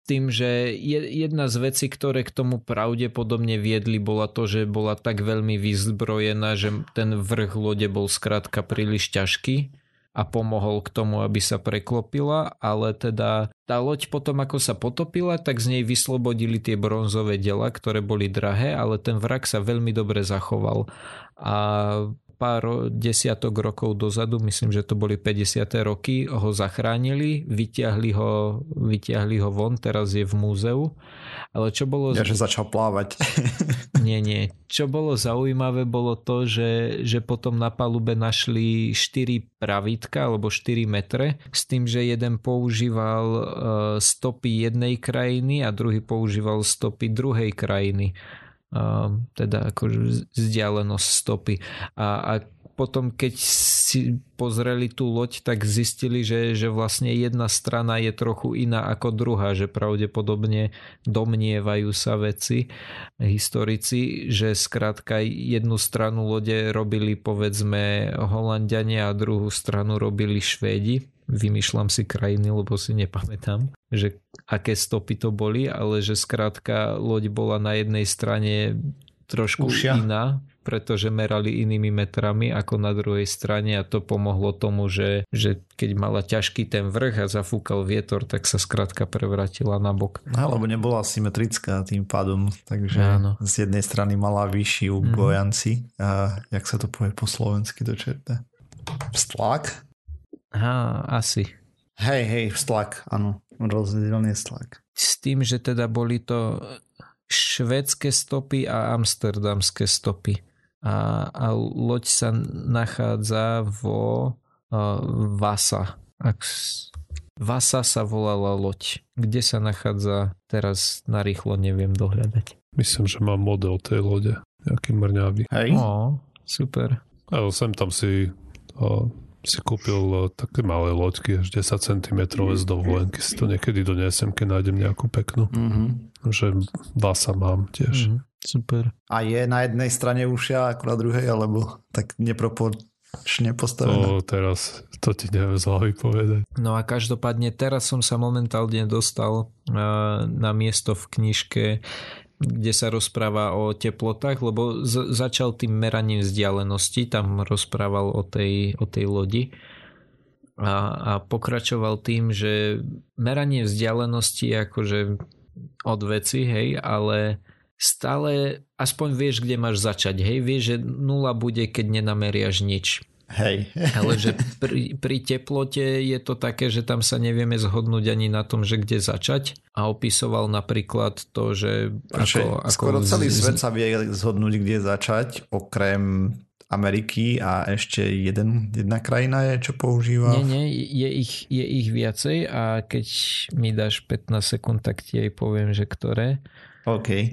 Tým, že jedna z vecí, ktoré k tomu pravdepodobne viedli, bola to, že bola tak veľmi vyzbrojená, že ten vrch lode bol skrátka príliš ťažký a pomohol k tomu, aby sa preklopila, ale teda tá loď potom, ako sa potopila, tak z nej vyslobodili tie bronzové dela, ktoré boli drahé, ale ten vrak sa veľmi dobre zachoval. A pár desiatok rokov dozadu, myslím, že to boli päťdesiate roky, ho zachránili, vyťahli ho, vyťahli ho von, teraz je v múzeu. Ale čo bolo... Ja, že začal plávať. Nie, nie. Čo bolo zaujímavé, bolo to, že, že potom na palube našli štyri pravítka, alebo štyri metre, s tým, že jeden používal stopy jednej krajiny a druhý používal stopy druhej krajiny. Teda akože vzdialenosť stopy. A, a potom, keď si pozreli tú loď, tak zistili, že, že vlastne jedna strana je trochu iná ako druhá, že pravdepodobne domnievajú sa veci, historici, že skrátka jednu stranu lode robili povedzme Holanďania a druhú stranu robili Švédi. Vymýšľam si krajiny, lebo si nepamätám, že aké stopy to boli, ale že skrátka loď bola na jednej strane trošku Ušia. iná, pretože merali inými metrami ako na druhej strane a to pomohlo tomu, že, že keď mala ťažký ten vrch a zafúkal vietor, tak sa skrátka prevrátila na bok. Alebo nebola symetrická tým pádom, takže áno. Z jednej strany mala vyšší ubojanci mm. a jak sa to povie po slovensky do čerta? Stlak? Aha, asi. Hej, hej, stlak, áno. Rozdielný stlak. S tým, že teda boli to švédske stopy a amsterdamské stopy. A, a loď sa nachádza vo uh, Vasa. Ak, Vasa sa volala loď. Kde sa nachádza teraz, narýchlo neviem dohľadať. Myslím, že mám model tej lode. Jaký mrňavý. Hej. Ó, super. A sem tam si... Uh... si kúpil také malé loďky, až desať centimetrov z dovolenky. Si to niekedy donesem, keď nájdem nejakú peknú. Mm-hmm. Že Vasa mám tiež. Mm-hmm. Super. A je na jednej strane ušia, ako na druhej, alebo tak neproporčne postavená? To teraz, to ti neviem z hlavy povedať. No a každopádne, teraz som sa momentálne dostal na miesto v knižke, kde sa rozpráva o teplotách, lebo z- začal tým meraním vzdialenosti, tam rozprával o tej, o tej lodi a, a pokračoval tým, že meranie vzdialenosti je akože od veci, hej, ale stále aspoň vieš, kde máš začať, hej, vieš, že nula bude, keď nenameriaš nič. Hej. Ale že pri, pri teplote je to také, že tam sa nevieme zhodnúť ani na tom, že kde začať. A opisoval napríklad to, že... Ako, ako skoro celý z... svet sa vie zhodnúť, kde začať, okrem Ameriky a ešte jeden, jedna krajina je, čo používa. Nie, nie, je ich, je ich viacej a keď mi dáš pätnásť sekúnd, tak ti aj poviem, že ktoré. OK.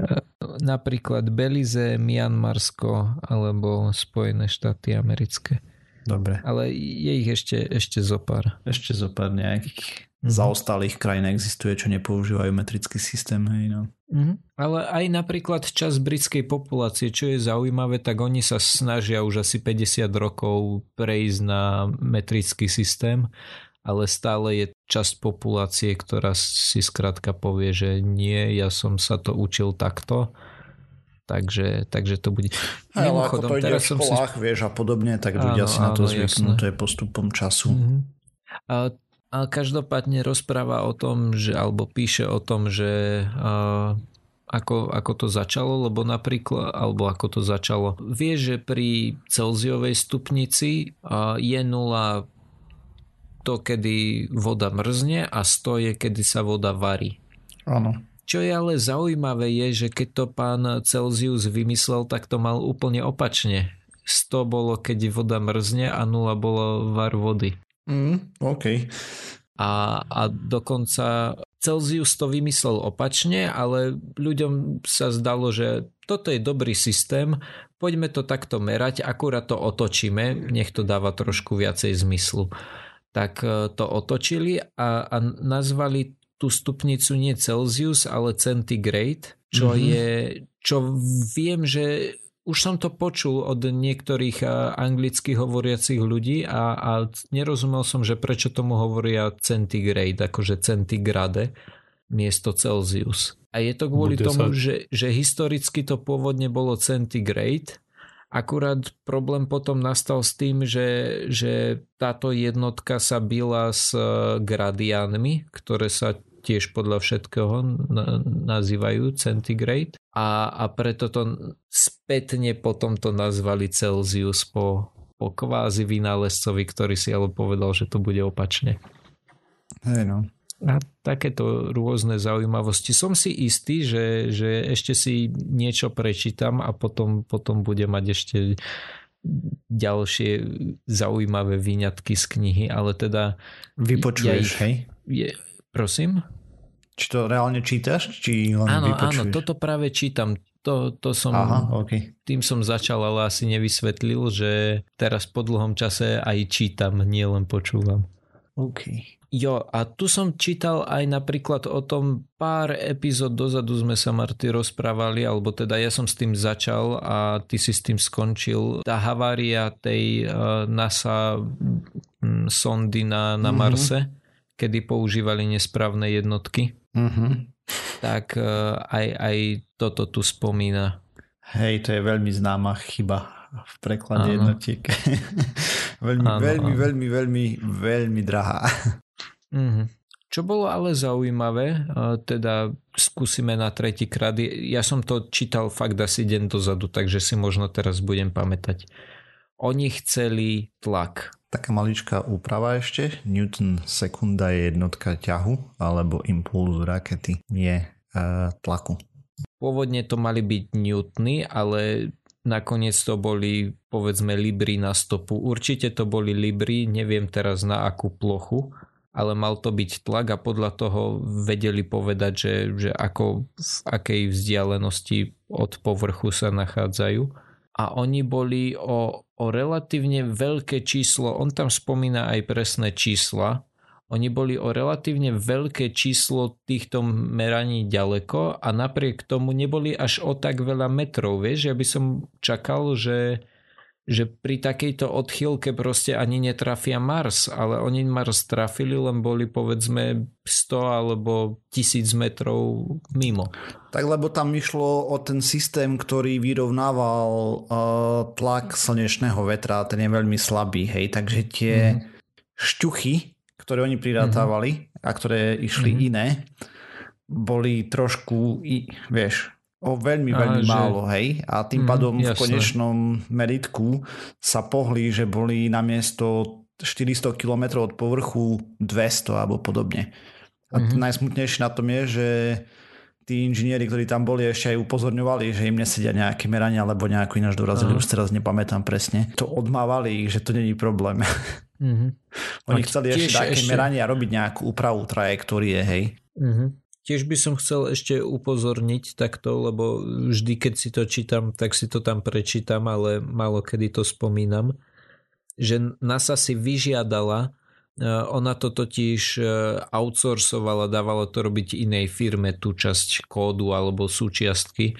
Napríklad Belize, Mianmarsko alebo Spojené štáty americké. Dobre. Ale je ich ešte, ešte zopár. Ešte zopár nejakých mm-hmm. zaostalých krajín existuje, čo nepoužívajú metrický systém. Hej, no. mm-hmm. Ale aj napríklad časť britskej populácie, čo je zaujímavé, tak oni sa snažia už asi päťdesiat rokov prejsť na metrický systém, ale stále je časť populácie, ktorá si skrátka povie, že nie, ja som sa to učil takto. Takže, takže to bude... Aj, ale ako to ide v školách, si... vieš, a podobne, tak ľudia si na to zvyknú, to je postupom času. Mm-hmm. A A každopádne rozpráva o tom, že, alebo píše o tom, že uh, ako, ako to začalo, lebo napríklad, alebo ako to začalo. Vie, že pri Celsiovej stupnici uh, je nula to, kedy voda mrzne, a sto je, kedy sa voda varí. Áno. Čo je ale zaujímavé je, že keď to pán Celsius vymyslel, tak to mal úplne opačne. sto bolo, keď voda mrzne, a nula bolo var vody. Mm, OK. A, a dokonca Celsius to vymyslel opačne, ale ľuďom sa zdalo, že toto je dobrý systém, poďme to takto merať, akurát to otočíme, nech to dáva trošku viacej zmyslu. Tak to otočili a, a nazvali tú stupnicu nie Celsius, ale centigrade, čo mm-hmm. je, čo viem, že už som to počul od niektorých anglicky hovoriacich ľudí a, a nerozumel som, že prečo tomu hovoria centigrade, akože centigrade, miesto Celsius. A je to kvôli tomu, že, že historicky to pôvodne bolo centigrade, akurát problém potom nastal s tým, že, že táto jednotka sa bila s gradianmi, ktoré sa tiež podľa všetkého nazývajú centigrade, a, a preto to spätne potom to nazvali Celsius po, po kvázi vynálezcovi, ktorý si ale povedal, že to bude opačne. Hej no. A takéto rôzne zaujímavosti. Som si istý, že, že ešte si niečo prečítam a potom, potom bude mať ešte ďalšie zaujímavé výňatky z knihy, ale teda... Vypočuješ, ja, hej? Je, prosím? Či to reálne čítaš? Či len áno, áno, toto práve čítam. To, to som, aha, okay. Tým som začal, ale asi nevysvetlil, že teraz po dlhom čase aj čítam, nielen počúvam. OK. Jo, a tu som čítal aj napríklad o tom, pár epizód dozadu sme sa, Marty, rozprávali, alebo teda ja som s tým začal a ty si s tým skončil. Tá havária tej NASA sondy na, na mm-hmm. Marse, kedy používali nesprávne jednotky, mm-hmm. tak aj, aj toto tu spomína. Hej, to je veľmi známa chyba v preklade jednotiek. veľmi, áno, veľmi, áno. veľmi, veľmi, veľmi drahá. Mm-hmm. Čo bolo ale zaujímavé, teda skúsime na tretíkrát. Ja som to čítal fakt asi deň dozadu, takže si možno teraz budem pamätať. Oni chceli tlak. Taká maličká úprava ešte. Newton sekunda je jednotka ťahu alebo impulzu rakety je uh, tlaku. Pôvodne to mali byť newtony, ale nakoniec to boli, povedzme, libry na stopu. Určite to boli libry, neviem teraz na akú plochu, ale mal to byť tlak a podľa toho vedeli povedať, že, že ako v akej vzdialenosti od povrchu sa nachádzajú. A oni boli o, o relatívne veľké číslo, on tam spomína aj presné čísla, oni boli o relatívne veľké číslo týchto meraní ďaleko a napriek tomu neboli až o tak veľa metrov, vieš, ja by som čakal, že... že pri takejto odchýlke proste ani netrafia Mars, ale oni Mars trafili, len boli povedzme sto alebo tisíc metrov mimo. Tak lebo tam išlo o ten systém, ktorý vyrovnával uh, tlak slnečného vetra, ten je veľmi slabý, hej, takže tie mm. šťuchy, ktoré oni prirátavali mm. a ktoré išli mm. iné, boli trošku, vieš... O veľmi, veľmi Aha, málo, že... hej. A tým mm, pádom jasne. V konečnom meritku sa pohli, že boli namiesto štyristo kilometrov od povrchu dvesto alebo podobne. A mm-hmm. najsmutnejšie na tom je, že tí inžinieri, ktorí tam boli, ešte aj upozorňovali, že im nesedia nejaké merania, alebo nejako ináč dorazili, Aha. už teraz nepamätám presne. To odmávali, že to není problém. Mm-hmm. Oni a chceli ešte také ešte... merania robiť nejakú úpravu trajektórie, hej. Mhm. Tiež by som chcel ešte upozorniť takto, lebo vždy, keď si to čítam, tak si to tam prečítam, ale málo kedy to spomínam, že NASA si vyžiadala, ona to totiž outsourcovala, dávala to robiť inej firme, tú časť kódu alebo súčiastky.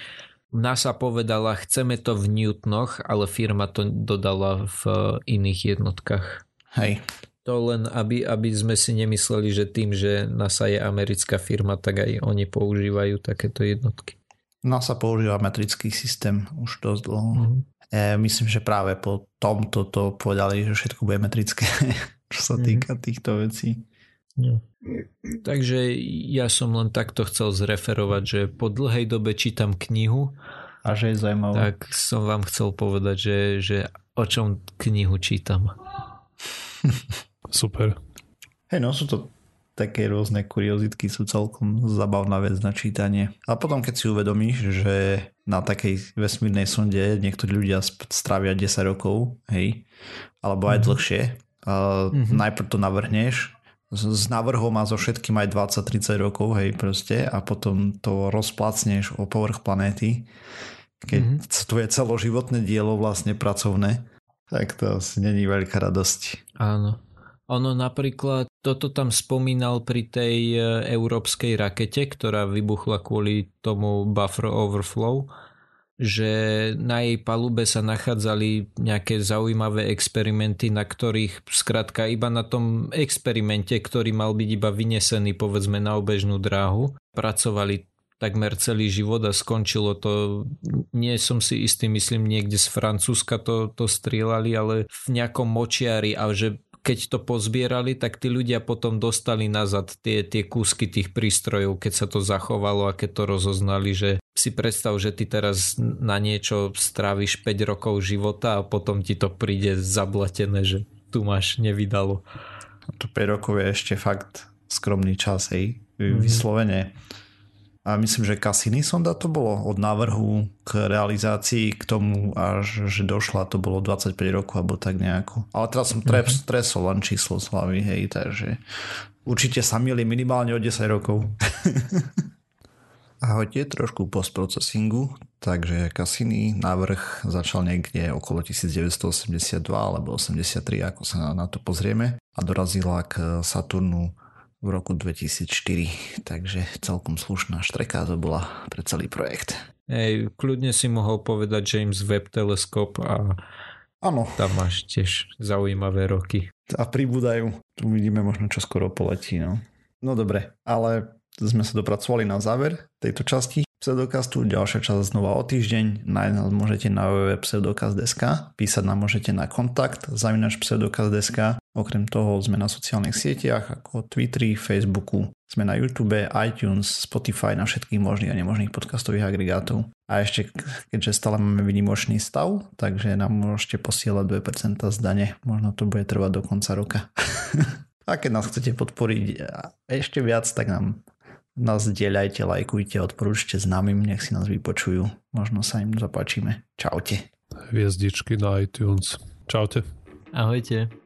NASA povedala, chceme to v newtonoch, ale firma to dodala v iných jednotkách. Hej. To len, aby, aby sme si nemysleli, že tým, že NASA je americká firma, tak aj oni používajú takéto jednotky. NASA používa metrický systém už dosť dlho. Mm-hmm. E, myslím, že práve po tomto to povedali, že všetko bude metrické, čo sa týka mm-hmm. týchto vecí. No. Takže ja som len takto chcel zreferovať, že po dlhej dobe čítam knihu a že je zaujímavé. Tak som vám chcel povedať, že, že o čom knihu čítam. Super. Hej, no sú to také rôzne kuriozitky, sú celkom zabavná vec na čítanie. A potom keď si uvedomíš, že na takej vesmírnej sonde niektorí ľudia strávia desať rokov, hej, alebo aj dlhšie, a mm-hmm. najprv to navrhneš s návrhom a so všetkým aj dvadsať tridsať rokov, hej, proste, a potom to rozplacneš o povrch planéty, keď mm-hmm. tvoje celoživotné dielo vlastne pracovné, tak to asi není veľká radosť. Áno. Ono napríklad, toto tam spomínal pri tej európskej rakete, ktorá vybuchla kvôli tomu buffer overflow, že na jej palube sa nachádzali nejaké zaujímavé experimenty, na ktorých skrátka iba na tom experimente, ktorý mal byť iba vynesený povedzme na obežnú dráhu, pracovali takmer celý život a skončilo to, nie som si istý, myslím niekde z Francúzska to, to strieľali, ale v nejakom močiari, a že keď to pozbierali, tak tí ľudia potom dostali nazad tie, tie kúsky tých prístrojov, keď sa to zachovalo a keď to rozoznali, že si predstav, že ty teraz na niečo stráviš päť rokov života a potom ti to príde zablatené, že tu máš, nevydalo. A to päť rokov je ešte fakt skromný čas, hej, vyslovene. A myslím, že Cassini sonda to bolo od návrhu k realizácii k tomu, až že došla, to bolo dvadsaťpäť rokov alebo tak nejako. Ale teraz som trep, stresol len číslo z hlavy, hej, takže určite sa milí minimálne o desať rokov. Ahojte, trošku postprocesingu, takže Cassini návrh začal niekde okolo devätnásť osemdesiatdva alebo osemdesiattri, ako sa na to pozrieme, a dorazila k Saturnu v roku dvetisícštyri, takže celkom slušná štreka to bola pre celý projekt. Hej, kľudne si mohol povedať James Webb Teleskop a ano. Tam máš tiež zaujímavé roky. A pribúdajú. Tu vidíme možno, čo skoro poletí. No, no dobre, ale sme sa dopracovali na záver tejto časti Pseudokastu. Ďalšia časť znova o týždeň. Nájsť nás môžete na www bodka pseudokast bodka es ká, písať nám môžete na kontakt zavináč pseudokast bodka es ká. Okrem toho sme na sociálnych sieťach ako Twitteri, Facebooku, sme na YouTube, iTunes, Spotify, na všetkých možných a nemožných podcastových agregátov. A ešte, keďže stále máme výnimočný stav, takže nám môžete posielať dve percentá z dane. Možno to bude trvať do konca roka. A keď nás chcete podporiť ešte viac, tak nám nás zdieľajte, lajkujte, odporúčte známym, nech si nás vypočujú. Možno sa im zapáčime. Čaute. Hviezdičky na iTunes. Čaute. Ahojte.